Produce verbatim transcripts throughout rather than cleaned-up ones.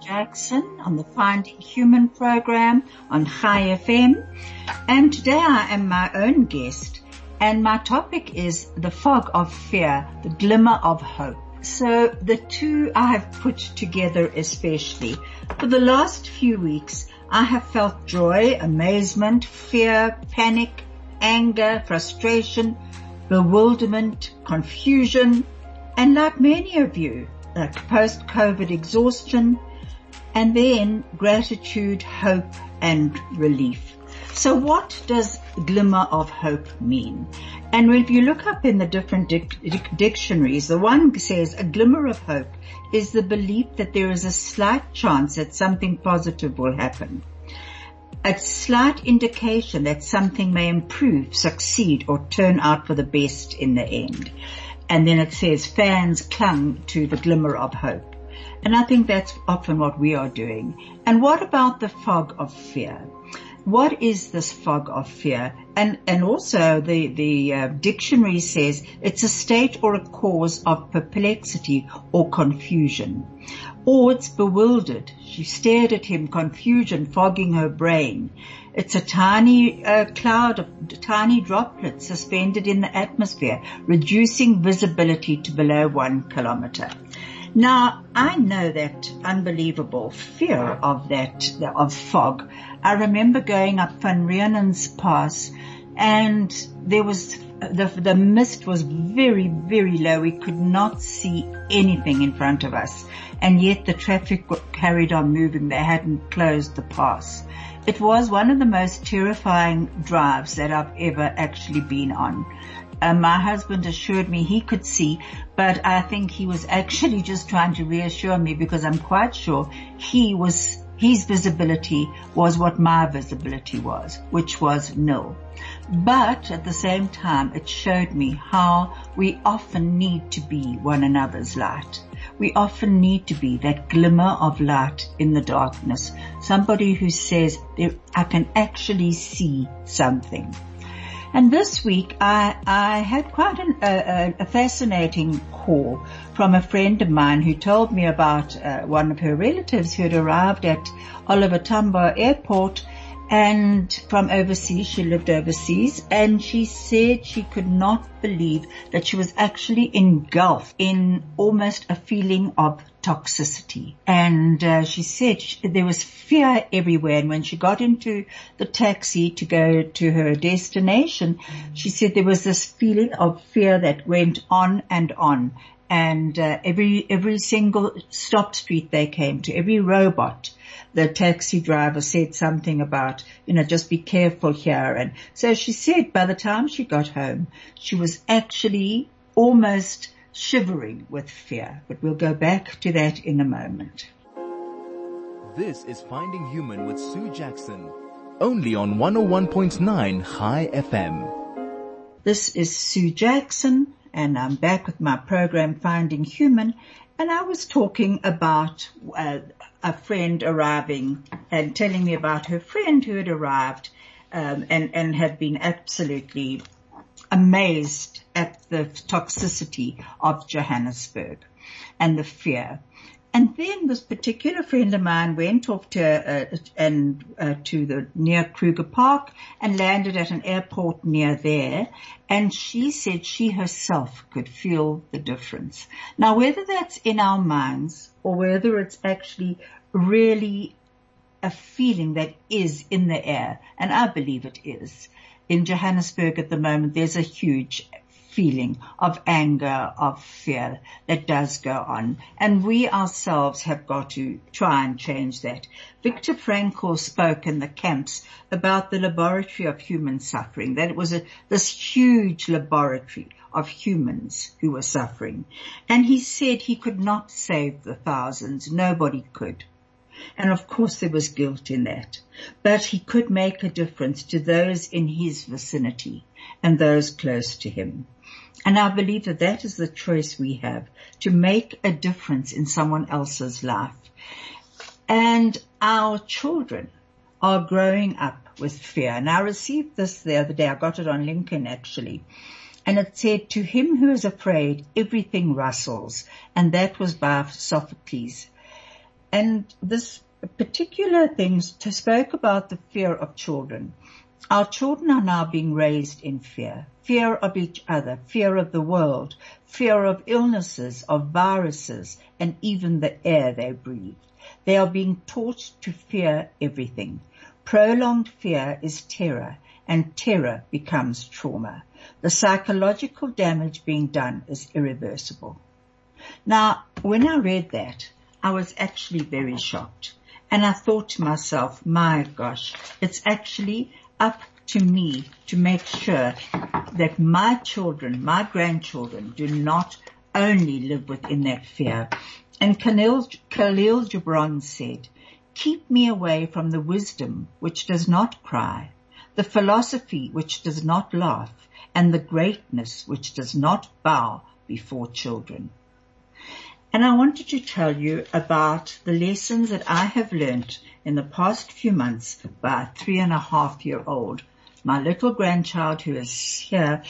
Jackson on the Finding Human program on High F M. And today I am my own guest and my topic is the fog of fear, the glimmer of hope. So the two I have put together especially. For the last few weeks, I have felt joy, amazement, fear, panic, anger, frustration, bewilderment, confusion, and like many of you, like post-COVID exhaustion, and then gratitude, hope, and relief. So what does glimmer of hope mean? And if you look up in the different dic- dic- dictionaries, the one says a glimmer of hope is the belief that there is a slight chance that something positive will happen, a slight indication that something may improve, succeed, or turn out for the best in the end. And then it says fans clung to the glimmer of hope. And I think that's often what we are doing. And what about the fog of fear? What is this fog of fear? And and also the the uh, dictionary says it's a state or a cause of perplexity or confusion. Or it's bewildered. She stared at him, confusion fogging her brain. It's a tiny uh, cloud of tiny droplets suspended in the atmosphere, reducing visibility to below one kilometer. Now, I know that unbelievable fear of that, of fog. I remember going up Van Rienen's Pass and there was, the, the mist was very, very low. We could not see anything in front of us. And yet the traffic carried on moving. They hadn't closed the pass. It was one of the most terrifying drives that I've ever actually been on. Uh, my husband assured me he could see, but I think he was actually just trying to reassure me because I'm quite sure he was, his visibility was what my visibility was, which was nil. But at the same time, it showed me how we often need to be one another's light. We often need to be that glimmer of light in the darkness, somebody who says, I can actually see something. And this week, I, I had quite an, a, a fascinating call from a friend of mine who told me about uh, one of her relatives who had arrived at Oliver Tambo Airport and from overseas. She lived overseas, and she said she could not believe that she was actually engulfed in almost a feeling of toxicity. And uh, she said she, there was fear everywhere. And when she got into the taxi to go to her destination, she said there was this feeling of fear that went on and on. And uh, every every single stop street they came to, every robot, the taxi driver said something about, you know, just be careful here. And so she said by the time she got home, she was actually almost shivering with fear, but we'll go back to that in a moment. This is Finding Human with Sue Jackson, only on one oh one point nine High F M. This is Sue Jackson, and I'm back with my program Finding Human, and I was talking about uh, a friend arriving and telling me about her friend who had arrived um, and, and had been absolutely amazed at the toxicity of Johannesburg and the fear. And then this particular friend of mine went off to uh, and uh, to the near Kruger Park and landed at an airport near there. And she said she herself could feel the difference. Now, whether that's in our minds or whether it's actually really a feeling that is in the air, and I believe it is. In Johannesburg at the moment, there's a huge feeling of anger, of fear that does go on. And we ourselves have got to try and change that. Viktor Frankl spoke in the camps about the laboratory of human suffering, that it was a, this huge laboratory of humans who were suffering. And he said he could not save the thousands. Nobody could. And of course there was guilt in that. But he could make a difference to those in his vicinity and those close to him. And I believe that that is the choice we have, to make a difference in someone else's life. And our children are growing up with fear. And I received this the other day. I got it on LinkedIn, actually. And it said, "To him who is afraid, everything rustles." And that was by Sophocles. And this particular thing spoke about the fear of children. Our children are now being raised in fear. Fear of each other, fear of the world, fear of illnesses, of viruses, and even the air they breathe. They are being taught to fear everything. Prolonged fear is terror, and terror becomes trauma. The psychological damage being done is irreversible. Now, when I read that, I was actually very shocked. And I thought to myself, my gosh, it's actually up to me to make sure that my children, my grandchildren, do not only live within that fear. And Khalil, Khalil Gibran said, "Keep me away from the wisdom which does not cry, the philosophy which does not laugh, and the greatness which does not bow before children." And I wanted to tell you about the lessons that I have learned in the past few months by a three and a half year old, my little grandchild who is here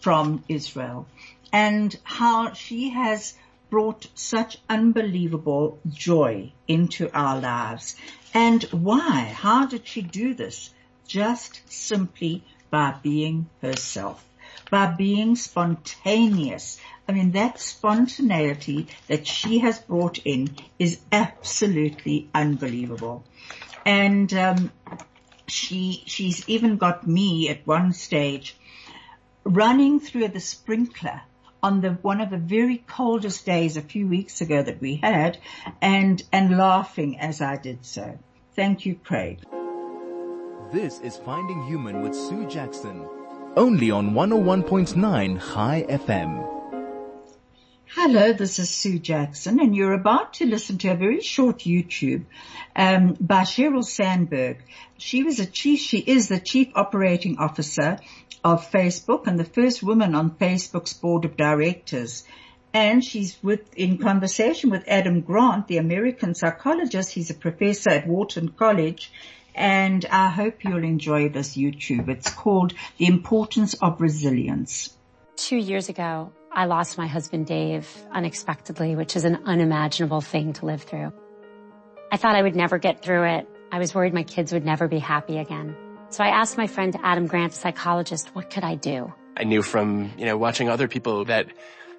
from Israel, and how she has brought such unbelievable joy into our lives. And why? How did she do this? Just simply by being herself, by being spontaneous. I mean, that spontaneity that she has brought in is absolutely unbelievable. And um, she she's even got me at one stage running through the sprinkler on the one of the very coldest days a few weeks ago that we had, and and laughing as I did so. Thank you, Craig. This is Finding Human with Sue Jackson, only on one oh one point nine High F M. Hello, this is Sue Jackson, and you're about to listen to a very short YouTube um, by Sheryl Sandberg. She was a chief, she is the Chief Operating Officer of Facebook and the first woman on Facebook's board of directors. And she's with, in conversation with Adam Grant, the American psychologist. He's a professor at Wharton College. And I hope you'll enjoy this YouTube. It's called The Importance of Resilience. Two years ago, I lost my husband, Dave, unexpectedly, which is an unimaginable thing to live through. I thought I would never get through it. I was worried my kids would never be happy again. So I asked my friend Adam Grant, a psychologist, what could I do? I knew from, you know, watching other people that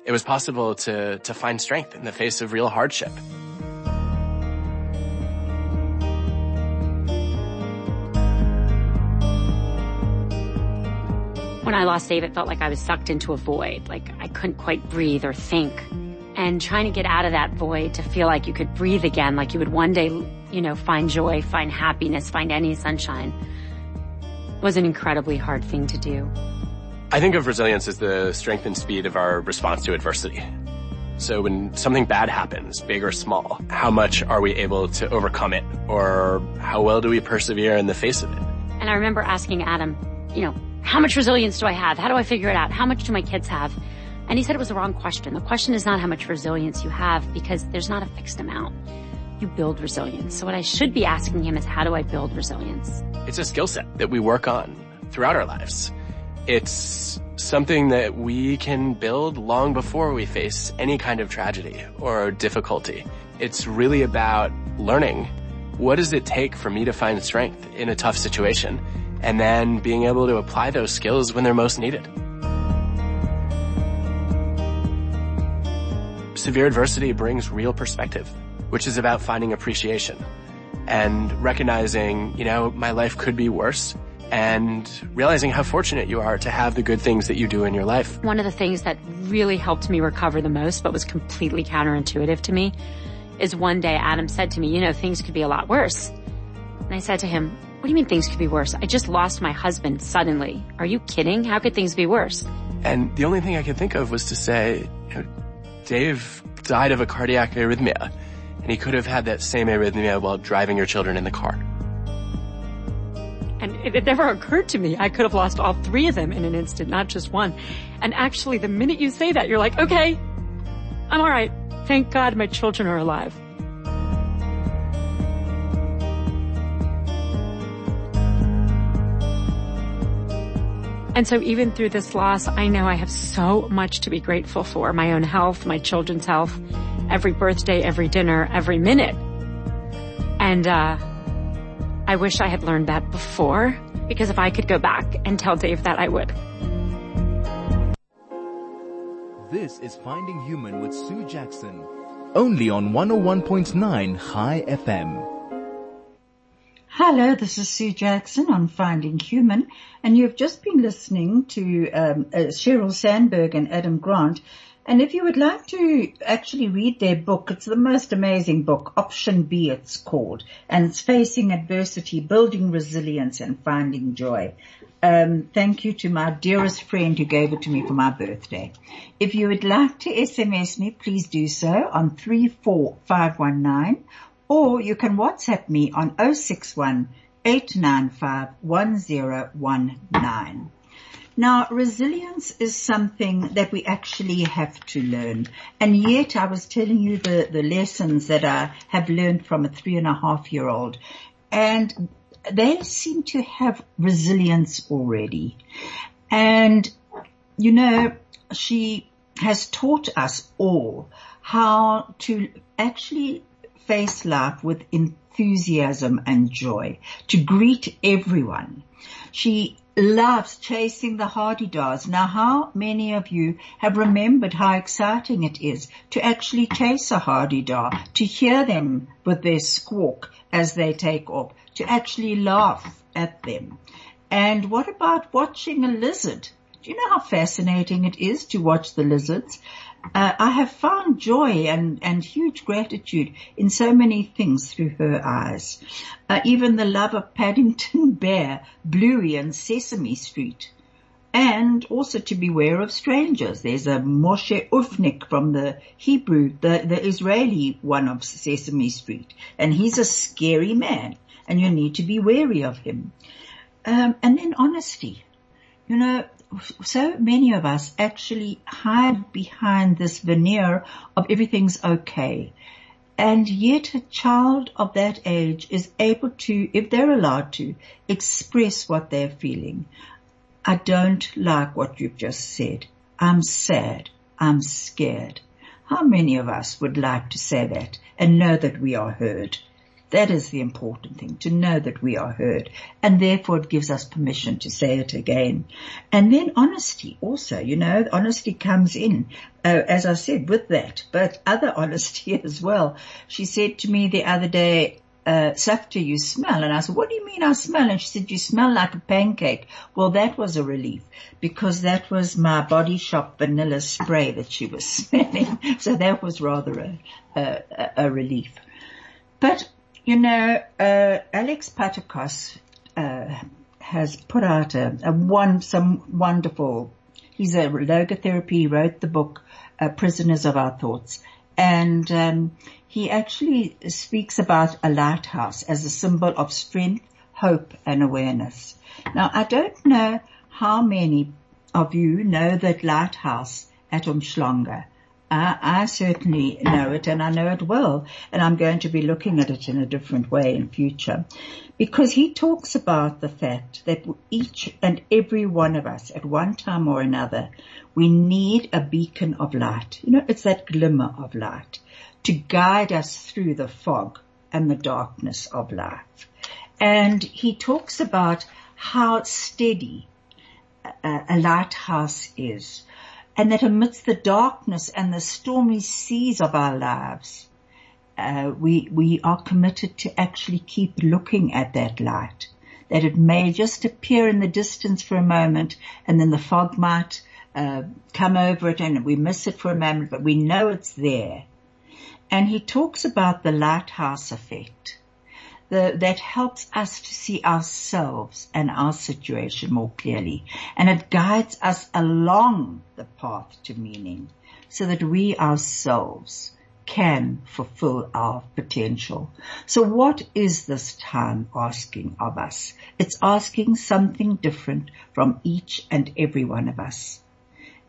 it was possible to, to find strength in the face of real hardship. When I lost Dave, it felt like I was sucked into a void, like I couldn't quite breathe or think. And trying to get out of that void, to feel like you could breathe again, like you would one day, you know, find joy, find happiness, find any sunshine, was an incredibly hard thing to do. I think of resilience as the strength and speed of our response to adversity. So when something bad happens, big or small, how much are we able to overcome it, or how well do we persevere in the face of it? And I remember asking Adam, you know, how much resilience do I have? How do I figure it out? How much do my kids have? And he said it was the wrong question. The question is not how much resilience you have, because there's not a fixed amount. You build resilience. So what I should be asking him is, how do I build resilience? It's a skill set that we work on throughout our lives. It's something that we can build long before we face any kind of tragedy or difficulty. It's really about learning, what does it take for me to find strength in a tough situation? And then being able to apply those skills when they're most needed. Severe adversity brings real perspective, which is about finding appreciation and recognizing, you know, my life could be worse, and realizing how fortunate you are to have the good things that you do in your life. One of the things that really helped me recover the most, but was completely counterintuitive to me, is one day Adam said to me, you know, things could be a lot worse. And I said to him, what do you mean things could be worse? I just lost my husband suddenly. Are you kidding? How could things be worse? And the only thing I could think of was to say, you know, Dave died of a cardiac arrhythmia, And he could have had that same arrhythmia while driving your children in the car. And it, it never occurred to me I could have lost all three of them in an instant, not just one. And actually, the minute you say that, you're like, okay, I'm all right. Thank God my children are alive. And so even through this loss, I know I have so much to be grateful for. My own health, my children's health, every birthday, every dinner, every minute. And uh I wish I had learned that before, because if I could go back and tell Dave that, I would. This is Finding Human with Sue Jackson, only on one oh one point nine High F M. Hello, this is Sue Jackson on Finding Human, and you've just been listening to um, uh, Sheryl Sandberg and Adam Grant. And if you would like to actually read their book, it's the most amazing book, Option B it's called, and it's Facing Adversity, Building Resilience, and Finding Joy. Um, thank you to my dearest friend who gave it to me for my birthday. If you would like to S M S me, please do so on three four five one nine. Or you can WhatsApp me on oh six one, eight nine five, one oh one nine. Now, resilience is something that we actually have to learn. And yet I was telling you the, the lessons that I have learned from a three and a half year old. And they seem to have resilience already. And, you know, she has taught us all how to actually face life with enthusiasm and joy, to greet everyone. She loves chasing the hardy-dars. Now, how many of you have remembered how exciting it is to actually chase a hardy-dar, to hear them with their squawk as they take off, to actually laugh at them? And what about watching a lizard? Do you know how fascinating it is to watch the lizards? Uh, I have found joy and, and huge gratitude in so many things through her eyes. Uh, even the love of Paddington Bear, Bluey, and Sesame Street. And also to beware of strangers. There's a Moshe Ufnik from the Hebrew, the, the Israeli one of Sesame Street. And he's a scary man, and you need to be wary of him. Um, and then honesty. You know, so many of us actually hide behind this veneer of everything's okay. And yet a child of that age is able to, if they're allowed to, express what they're feeling. I don't like what you've just said. I'm sad. I'm scared. How many of us would like to say that and know that we are heard? That is the important thing, to know that we are heard, and therefore it gives us permission to say it again. And then honesty also, you know, honesty comes in, uh, as I said, with that, but other honesty as well. She said to me the other day, uh, Safta, you smell. And I said, what do you mean I smell? And she said, you smell like a pancake. Well, that was a relief, because that was my Body Shop vanilla spray that she was smelling. So that was rather a, a, a relief. But you know, uh, Alex Patakos, uh, has put out a, a one, some wonderful, he's a logotherapy, he wrote the book, uh, Prisoners of Our Thoughts. And, um, he actually speaks about a lighthouse as a symbol of strength, hope, and awareness. Now, I don't know how many of you know that lighthouse at Umschlange. I, I certainly know it, and I know it well, and I'm going to be looking at it in a different way in future, because he talks about the fact that each and every one of us at one time or another, we need a beacon of light. You know, it's that glimmer of light to guide us through the fog and the darkness of life. And he talks about how steady a, a lighthouse is. And that amidst the darkness and the stormy seas of our lives, uh, we, we are committed to actually keep looking at that light, that it may just appear in the distance for a moment, and then the fog might, uh, come over it and we miss it for a moment, but we know it's there. And he talks about the lighthouse effect, the, that helps us to see ourselves and our situation more clearly. And it guides us along the path to meaning so that we ourselves can fulfill our potential. So what is this time asking of us? It's asking something different from each and every one of us.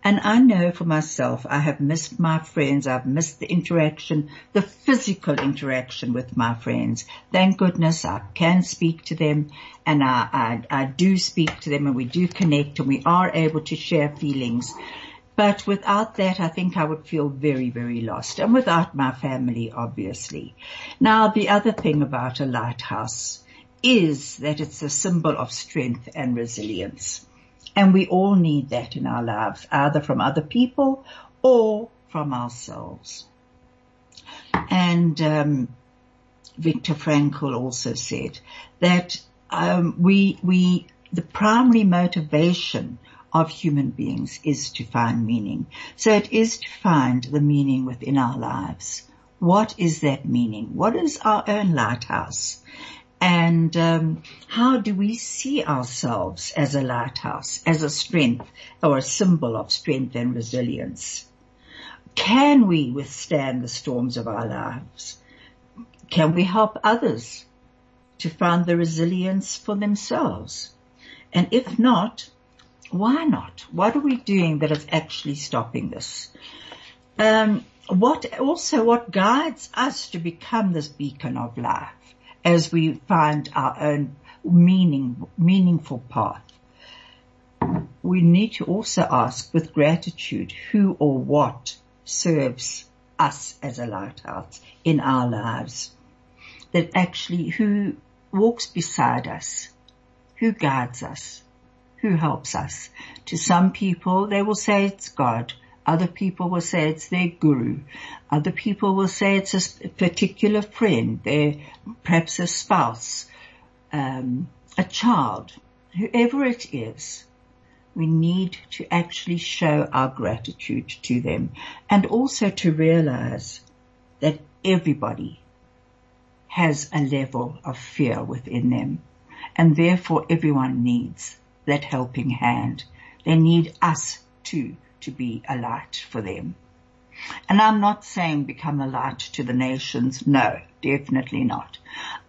And I know for myself, I have missed my friends. I've missed the interaction, the physical interaction with my friends. Thank goodness I can speak to them, and I, I, I do speak to them, and we do connect, and we are able to share feelings. But without that, I think I would feel very, very lost, and without my family, obviously. Now, the other thing about a lighthouse is that it's a symbol of strength and resilience. And we all need that in our lives, either from other people or from ourselves. And um, Viktor Frankl also said that um, we we the primary motivation of human beings is to find meaning. So it is to find the meaning within our lives. What is that meaning? What is our own lighthouse? And um, how do we see ourselves as a lighthouse, as a strength or a symbol of strength and resilience? Can we withstand the storms of our lives? Can we help others to find the resilience for themselves? And if not, why not? What are we doing that is actually stopping this? Um, what also what guides us to become this beacon of life as we find our own meaning, meaningful path? We need to also ask with gratitude who or what serves us as a lighthouse in our lives. That actually who walks beside us, who guides us, who helps us. To some people, they will say it's God. Other people will say it's their guru. Other people will say it's a particular friend, their, perhaps a spouse, um, a child. Whoever it is, we need to actually show our gratitude to them, and also to realize that everybody has a level of fear within them, and therefore everyone needs that helping hand. They need us too to be a light for them. And I'm not saying become a light to the nations. No, definitely not.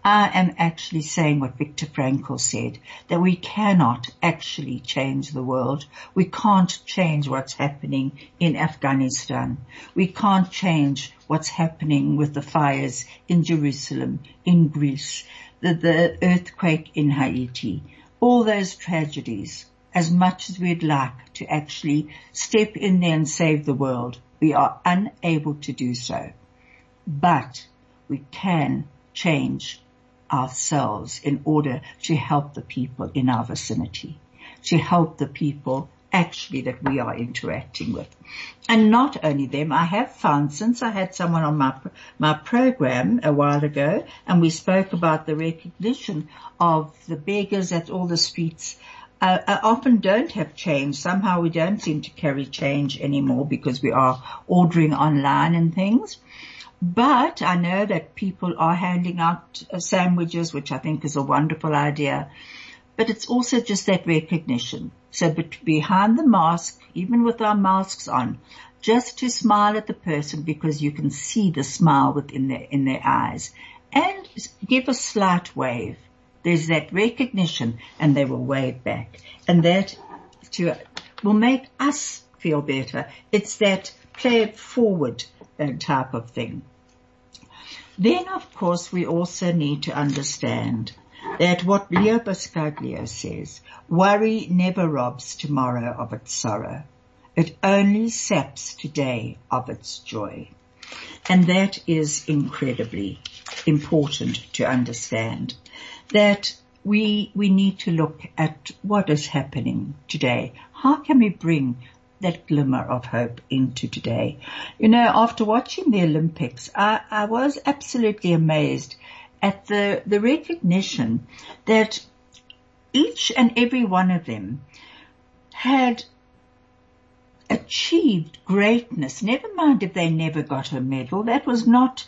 I am actually saying what Viktor Frankl said, that we cannot actually change the world. We can't change what's happening in Afghanistan. We can't change what's happening with the fires in Jerusalem, in Greece, the, the earthquake in Haiti. All those tragedies, as much as we'd like to actually step in there and save the world, we are unable to do so. But we can change ourselves in order to help the people in our vicinity, to help the people actually that we are interacting with. And not only them, I have found, since I had someone on my my program a while ago, and we spoke about the recognition of the beggars at all the streets, uh, I often don't have change. Somehow we don't seem to carry change anymore because we are ordering online and things. But I know that people are handing out sandwiches, which I think is a wonderful idea. But it's also just that recognition. So behind the mask, even with our masks on, just to smile at the person because you can see the smile within their, in their eyes, and give a slight wave. There's that recognition, and they will wave back. And that to, will make us feel better. It's that play it forward type of thing. Then, of course, we also need to understand that what Leo Buscaglia says, worry never robs tomorrow of its sorrow. It only saps today of its joy. And that is incredibly important to understand, that we, we need to look at what is happening today. How can we bring that glimmer of hope into today? You know, after watching the Olympics, I, I was absolutely amazed at the, the recognition that each and every one of them had achieved greatness. Never mind if they never got a medal. That was not,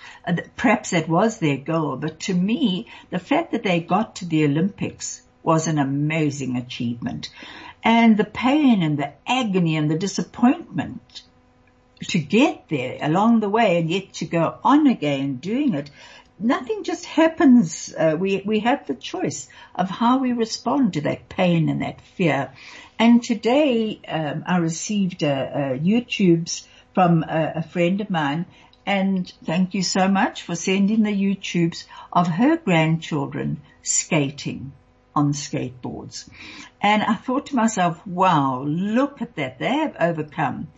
perhaps that was their goal. But to me, the fact that they got to the Olympics was an amazing achievement. And the pain and the agony and the disappointment to get there along the way, and yet to go on again doing it. Nothing just happens. Uh, we, we have the choice of how we respond to that pain and that fear. And today, um, I received, uh, uh, YouTubes from a, a friend of mine, and thank you so much for sending the YouTubes of her grandchildren skating on skateboards. And I thought to myself, wow, look at that. They have overcome,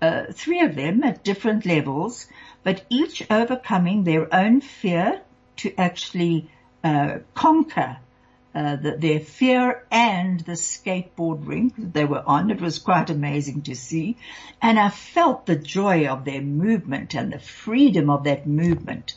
uh, three of them at different levels, but each overcoming their own fear to actually uh, conquer uh, the, their fear and the skateboard rink that they were on. It was quite amazing to see. And I felt the joy of their movement and the freedom of that movement.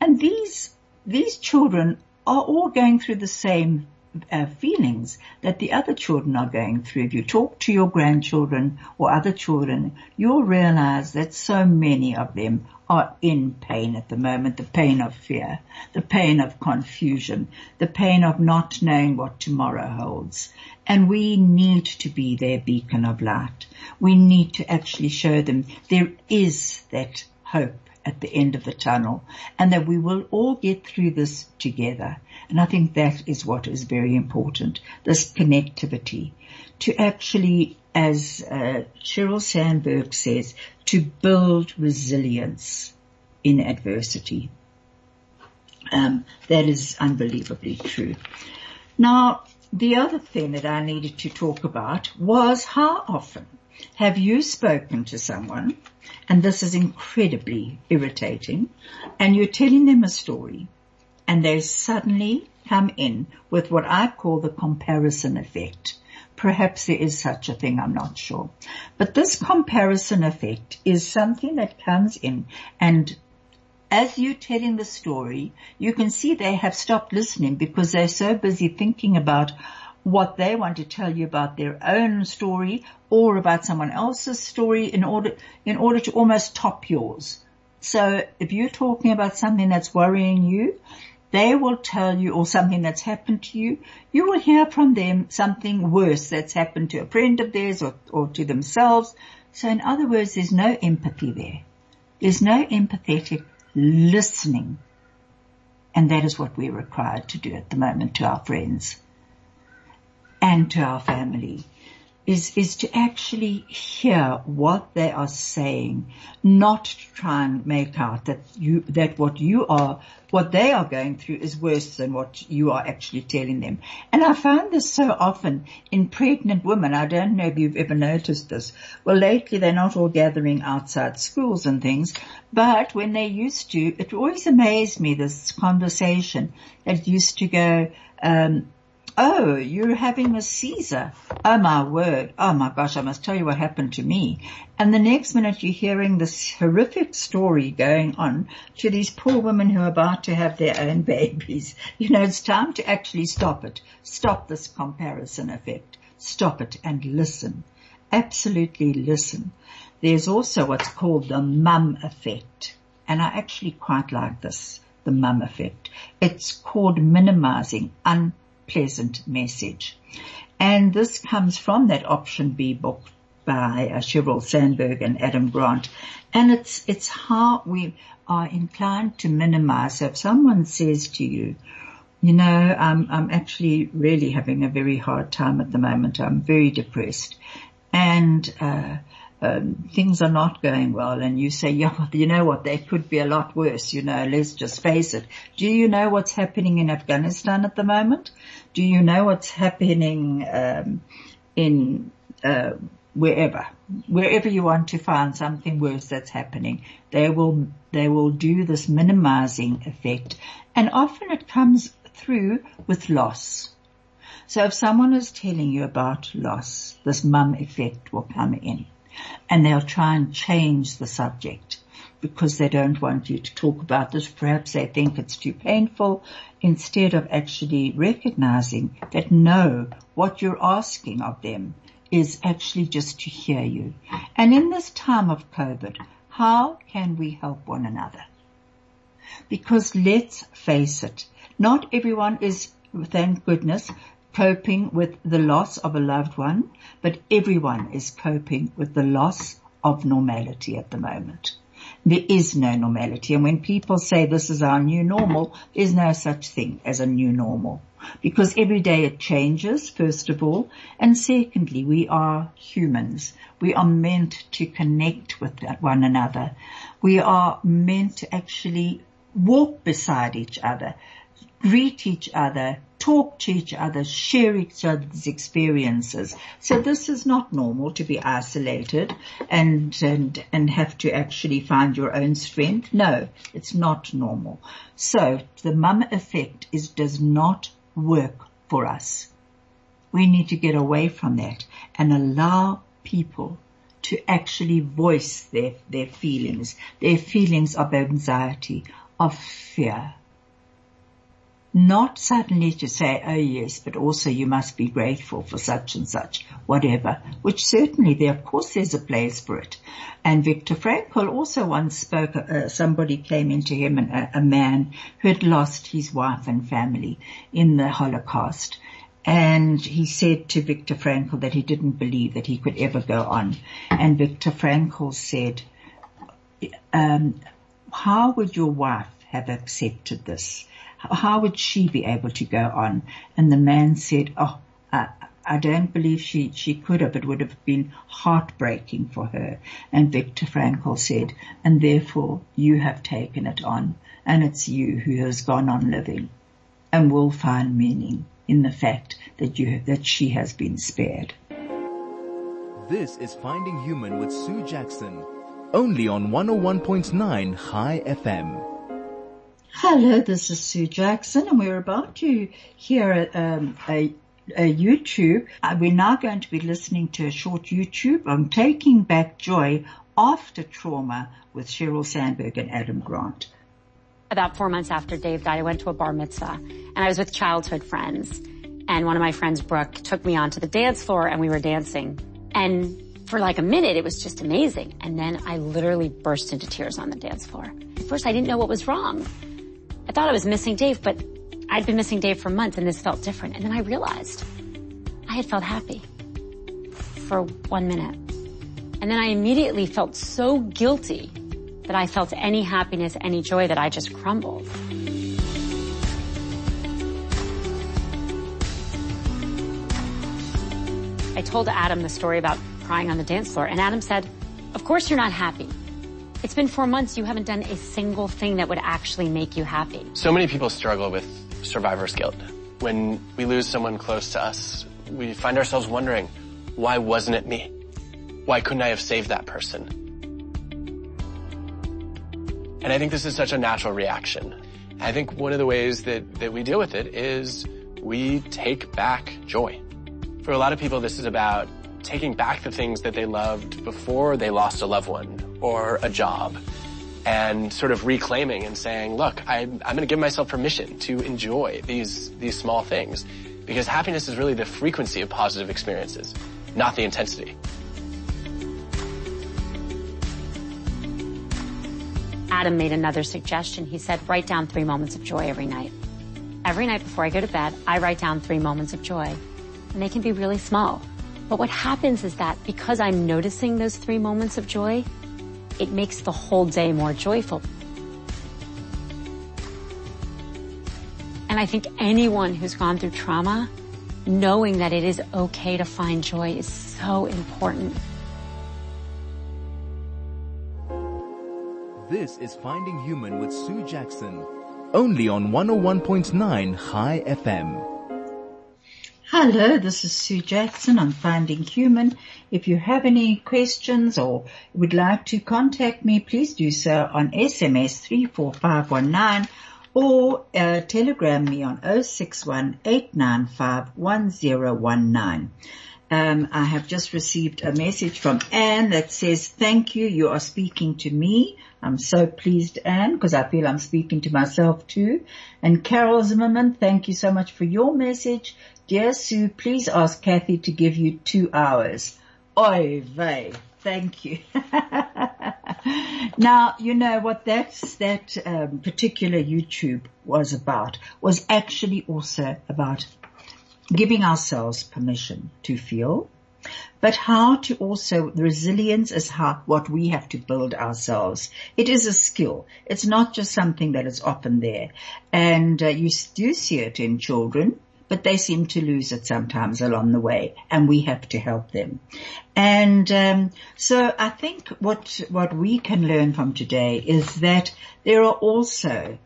And these these children are all going through the same Uh, feelings that the other children are going through. If you talk to your grandchildren or other children, you'll realize that so many of them are in pain at the moment, the pain of fear, the pain of confusion, the pain of not knowing what tomorrow holds. And we need to be their beacon of light. We need to actually show them there is that hope at the end of the tunnel, and that we will all get through this together. And I think that is what is very important, this connectivity, to actually, as uh, Sheryl Sandberg says, to build resilience in adversity. Um, that is unbelievably true. Now, the other thing that I needed to talk about was how often have you spoken to someone, and this is incredibly irritating, and you're telling them a story, and they suddenly come in with what I call the comparison effect. Perhaps there is such a thing, I'm not sure. But this comparison effect is something that comes in, and as you're telling the story, you can see they have stopped listening because they're so busy thinking about what they want to tell you about their own story or about someone else's story in order, in order to almost top yours. So if you're talking about something that's worrying you, they will tell you, or something that's happened to you, you will hear from them something worse that's happened to a friend of theirs or, or to themselves. So in other words, there's no empathy there. There's no empathetic listening. And that is what we're required to do at the moment to our friends and to our family, is, is to actually hear what they are saying, not to try and make out that you, that what you are, what they are going through is worse than what you are actually telling them. And I found this so often in pregnant women. I don't know if you've ever noticed this. Well, lately they're not all gathering outside schools and things, but when they used to, it always amazed me, this conversation that used to go, um, oh, you're having a Caesar. Oh, my word. Oh, my gosh, I must tell you what happened to me. And the next minute you're hearing this horrific story going on to these poor women who are about to have their own babies. You know, it's time to actually stop it. Stop this comparison effect. Stop it and listen. Absolutely listen. There's also what's called the mum effect. And I actually quite like this, the mum effect. It's called minimizing un pleasant message. And this comes from that Option B book by uh, Sheryl Sandberg and Adam Grant. And it's, it's how we are inclined to minimize. So if someone says to you, you know, I'm, I'm actually really having a very hard time at the moment. I'm very depressed and, uh, Um, things are not going well, and you say, yeah, well, you know what, they could be a lot worse, you know, let's just face it. Do you know what's happening in Afghanistan at the moment? Do you know what's happening um, in uh, wherever? Wherever you want to find something worse that's happening, they will they will do this minimizing effect, and often it comes through with loss. So if someone is telling you about loss, this mum effect will come in. And they'll try and change the subject because they don't want you to talk about this. Perhaps they think it's too painful, instead of actually recognizing that, no, what you're asking of them is actually just to hear you. And in this time of COVID, how can we help one another? Because let's face it, not everyone is, thank goodness, coping with the loss of a loved one, but everyone is coping with the loss of normality at the moment. There is no normality. And when people say this is our new normal, there's no such thing as a new normal. Because every day it changes, first of all. And secondly, we are humans. We are meant to connect with one another. We are meant to actually walk beside each other, greet each other, talk to each other, share each other's experiences. So this is not normal, to be isolated and, and, and have to actually find your own strength. No, it's not normal. So the mum effect is, does not work for us. We need to get away from that and allow people to actually voice their, their feelings, their feelings of anxiety, of fear. Not suddenly to say, oh yes, but also you must be grateful for such and such, whatever, which certainly there, of course there's a place for it. And Viktor Frankl also once spoke, uh, somebody came into him, and a, a man who had lost his wife and family in the Holocaust. And he said to Viktor Frankl that he didn't believe that he could ever go on. And Viktor Frankl said, um, how would your wife have accepted this? How would she be able to go on? And the man said, oh, I, I don't believe she, she could have. It would have been heartbreaking for her. And Viktor Frankl said, and therefore you have taken it on. And it's you who has gone on living and will find meaning in the fact that you, that she has been spared. This is Finding Human with Sue Jackson, only on one oh one point nine High F M. Hello, this is Sue Jackson, and we're about to hear um, a, a YouTube. Uh, we're now going to be listening to a short YouTube on Taking Back Joy After Trauma with Sheryl Sandberg and Adam Grant. About four months after Dave died, I went to a bar mitzvah, and I was with childhood friends. And one of my friends, Brooke, took me onto the dance floor, and we were dancing. And for like a minute, it was just amazing. And then I literally burst into tears on the dance floor. At first, I didn't know what was wrong. I thought I was missing Dave, but I'd been missing Dave for months, and this felt different. And then I realized I had felt happy for one minute. And then I immediately felt so guilty that I felt any happiness, any joy, that I just crumbled. I told Adam the story about crying on the dance floor, and Adam said, of course you're not happy. It's been four months. You haven't done a single thing that would actually make you happy. So many people struggle with survivor's guilt. When we lose someone close to us, we find ourselves wondering, why wasn't it me? Why couldn't I have saved that person? And I think this is such a natural reaction. I think one of the ways that, that we deal with it is we take back joy. For a lot of people, this is about taking back the things that they loved before they lost a loved one or a job, and sort of reclaiming and saying, look, I, I'm going to give myself permission to enjoy these these small things, because happiness is really the frequency of positive experiences, not the intensity. Adam made another suggestion. He said, write down three moments of joy every night. Every night before I go to bed, I write down three moments of joy, and they can be really small. But what happens is that because I'm noticing those three moments of joy, it makes the whole day more joyful. And I think anyone who's gone through trauma, knowing that it is okay to find joy is so important. This is Finding Human with Sue Jackson, only on one oh one point nine High F M. Hello, this is Sue Jackson on Finding Human. If you have any questions or would like to contact me, please do so on S M S three four five one nine or uh, telegram me on zero six one eight nine five one zero one nine. Um, I have just received a message from Anne that says, thank you, you are speaking to me. I'm so pleased, Anne, because I feel I'm speaking to myself too. And Carol Zimmerman, thank you so much for your message. Dear Sue, please ask Kathy to give you two hours. Oy vey. Thank you. Now, you know what that's, that um, particular YouTube was about, was actually also about giving ourselves permission to feel, But how to also, resilience is how, what we have to build ourselves. It is a skill. It's not just something that is often there. And uh, you do see it in children, but they seem to lose it sometimes along the way, and we have to help them. And um, so I think what what we can learn from today is that there are also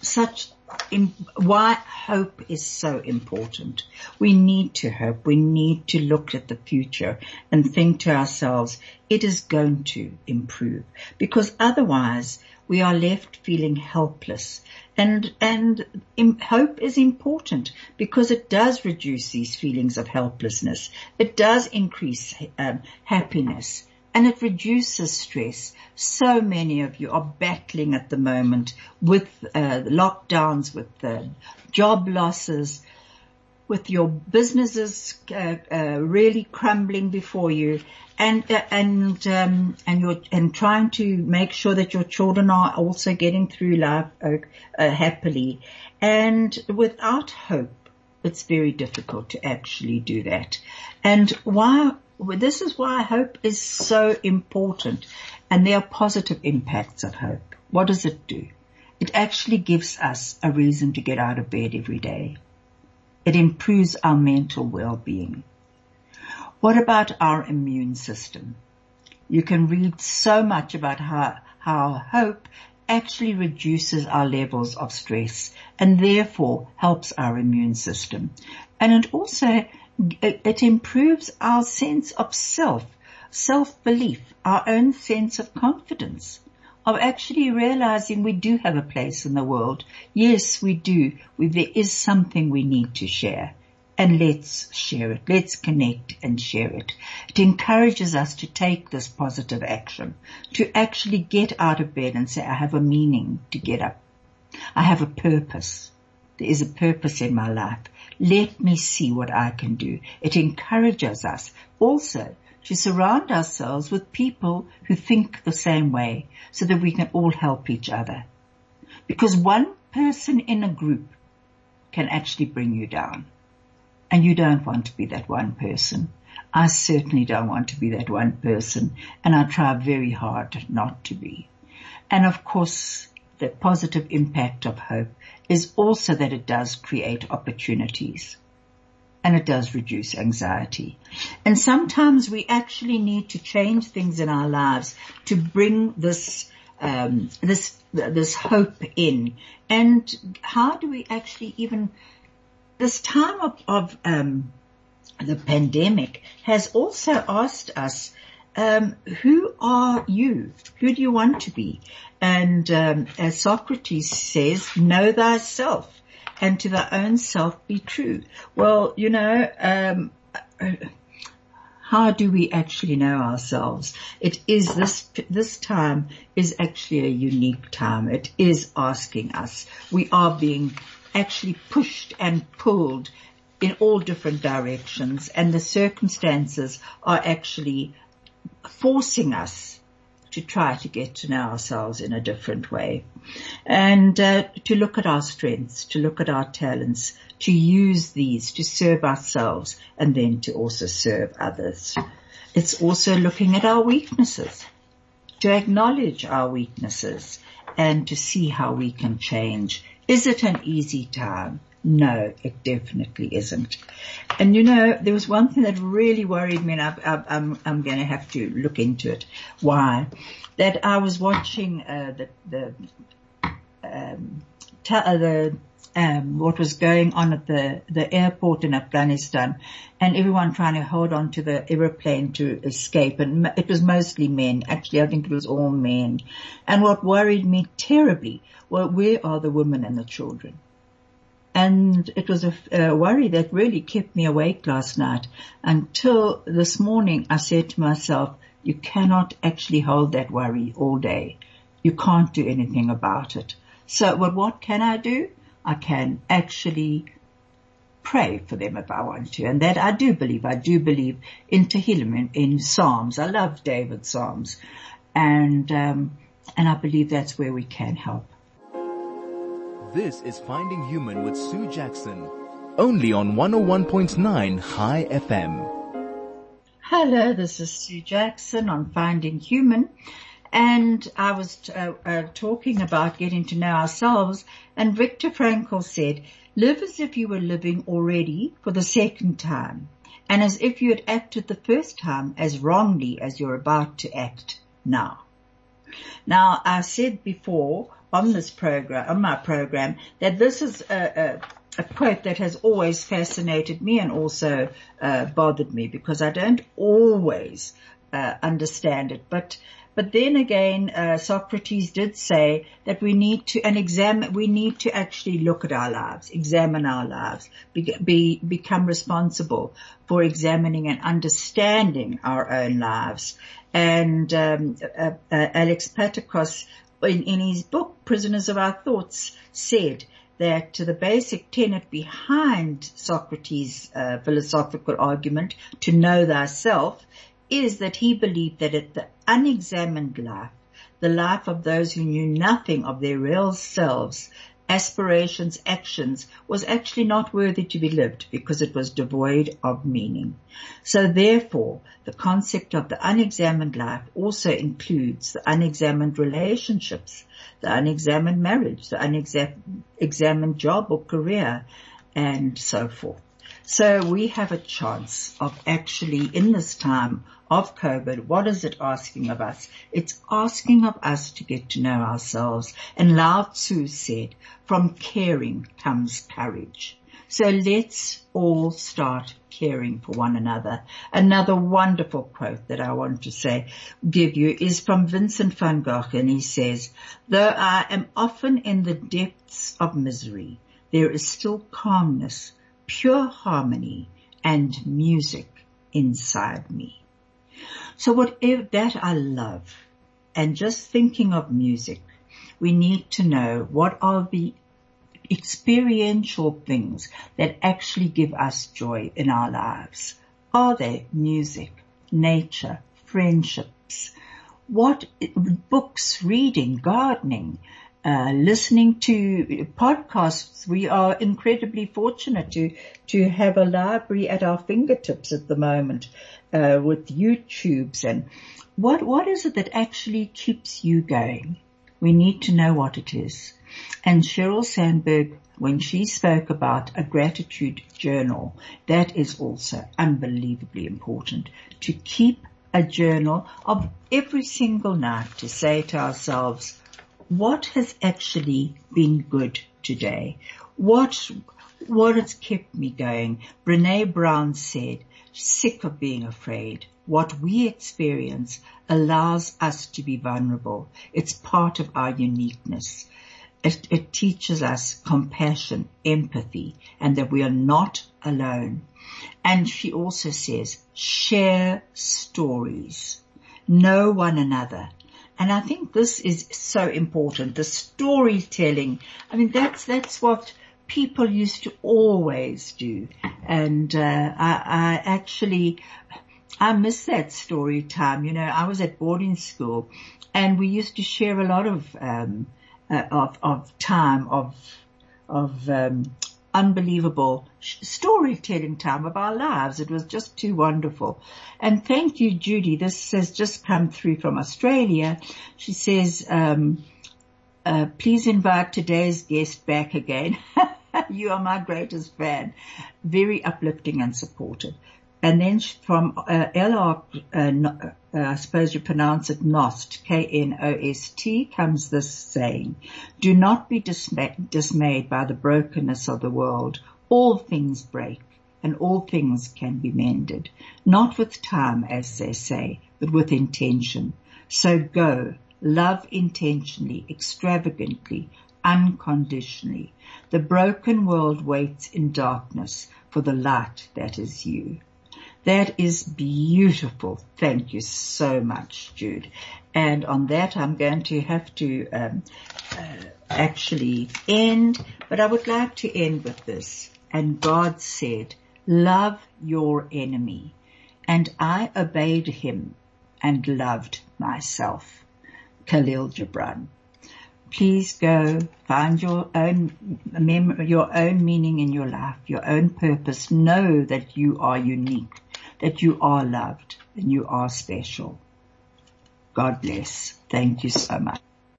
such In, why hope is so important. We need to hope. We need to look at the future and think to ourselves, it is going to improve, because otherwise we are left feeling helpless. And, and in, hope is important because it does reduce these feelings of helplessness. It does increase um, happiness. And it reduces stress. So many of you are battling at the moment with uh, lockdowns, with uh, job losses, with your businesses uh, uh, really crumbling before you, and uh, and um, and you're and trying to make sure that your children are also getting through life uh, uh, happily. And without hope, it's very difficult to actually do that. And why? This is why hope is so important, and there are positive impacts of hope. What does it do? It actually gives us a reason to get out of bed every day. It improves our mental well-being. What about our immune system? You can read so much about how, how hope actually reduces our levels of stress and therefore helps our immune system. And it also It improves our sense of self, self-belief, our own sense of confidence, of actually realizing we do have a place in the world. Yes, we do. We, there is something we need to share, and let's share it. Let's connect and share it. It encourages us to take this positive action, to actually get out of bed and say, I have a meaning to get up. I have a purpose. There is a purpose in my life. Let me see what I can do. It encourages us also to surround ourselves with people who think the same way so that we can all help each other. Because one person in a group can actually bring you down. And you don't want to be that one person. I certainly don't want to be that one person. And I try very hard not to be. And of course, the positive impact of hope is also that it does create opportunities, and it does reduce anxiety. And sometimes we actually need to change things in our lives to bring this um, this this hope in. And how do we actually even this time of, of um, the pandemic has also asked us, Um, who are you? Who do you want to be? And um, as Socrates says, know thyself, and to thy own self be true. Well, you know, um, how do we actually know ourselves? It is this this time is actually a unique time. It is asking us. We are being actually pushed and pulled in all different directions, and the circumstances are actually forcing us to try to get to know ourselves in a different way, and uh, to look at our strengths, to look at our talents, to use these to serve ourselves and then to also serve others. It's also looking at our weaknesses, to acknowledge our weaknesses and to see how we can change. Is it an easy time? No, it definitely isn't. And you know, there was one thing that really worried me, and I, I, I'm, I'm going to have to look into it. Why? That I was watching uh, the the, um, t- uh, the um, what was going on at the the airport in Afghanistan, and everyone trying to hold on to the aeroplane to escape. And it was mostly men. Actually, I think it was all men. And what worried me terribly were, where are the women and the children? And it was a, a worry that really kept me awake last night until this morning. I said to myself, you cannot actually hold that worry all day. You can't do anything about it. So well, what can I do? I can actually pray for them if I want to. And that I do believe. I do believe in Tehillim, in, in Psalms. I love David's Psalms. And, um, and I believe that's where we can help. This is Finding Human with Sue Jackson, only on one oh one point nine High F M. Hello, this is Sue Jackson on Finding Human, and I was uh, uh, talking about getting to know ourselves, and Viktor Frankl said, live as if you were living already for the second time, and as if you had acted the first time as wrongly as you're about to act now. Now, I said before on this program, on my program, that this is a, a a quote that has always fascinated me and also uh, bothered me, because I don't always uh, understand it. But but then again, uh, Socrates did say that we need to and examine. We need to actually look at our lives, examine our lives, be, be become responsible for examining and understanding our own lives. And um, uh, uh, Alex Patakos, in, in his book *Prisoners of Our Thoughts*, said that the basic tenet behind Socrates' uh, philosophical argument, to know thyself, is that he believed that at the unexamined life, the life of those who knew nothing of their real selves, aspirations, actions, was actually not worthy to be lived because it was devoid of meaning. So therefore, the concept of the unexamined life also includes the unexamined relationships, the unexamined marriage, the unexamined job or career, and so forth. So we have a chance of actually, in this time of COVID, what is it asking of us? It's asking of us to get to know ourselves. And Lao Tzu said, from caring comes courage. So let's all start caring for one another. Another wonderful quote that I want to say, give you, is from Vincent van Gogh, and he says, though I am often in the depths of misery, there is still calmness, pure harmony, and music inside me. So whatever that I love, and just thinking of music, we need to know what are the experiential things that actually give us joy in our lives. Are they music, nature, friendships, what books, reading, gardening, uh, listening to podcasts? We are incredibly fortunate to to have a library at our fingertips at the moment, uh, with YouTubes. And what what is it that actually keeps you going? We need to know what it is. And Sheryl Sandberg, when she spoke about a gratitude journal, that is also unbelievably important, to keep a journal of every single night, to say to ourselves, what has actually been good today? What, what has kept me going? Brené Brown said, sick of being afraid. What we experience allows us to be vulnerable. It's part of our uniqueness. It, it teaches us compassion, empathy, and that we are not alone. And she also says, share stories, know one another. And I think this is so important, the storytelling. I mean, that's that's what people used to always do. And uh, I, I actually, I miss that story time. You know, I was at boarding school, and we used to share a lot of um Uh, of, of time, of, of, um, unbelievable storytelling time of our lives. It was just too wonderful. And thank you, Judy. This has just come through from Australia. She says, um, uh, please invite today's guest back again. You are my greatest fan. Very uplifting and supportive. And then from uh, L R, uh, uh, I suppose you pronounce it Nost, K N O S T, comes this saying, do not be dismay- dismayed by the brokenness of the world. All things break and all things can be mended, not with time, as they say, but with intention. So go, love intentionally, extravagantly, unconditionally. The broken world waits in darkness for the light that is you. That is beautiful. Thank you so much, Jude. And on that, I'm going to have to um, uh, actually end, but I would like to end with this. And God said, love your enemy. And I obeyed him and loved myself. Khalil Gibran. Please go find your own mem- your own meaning in your life, your own purpose. Know that you are unique, that you are loved, and you are special. God bless. Thank you so much.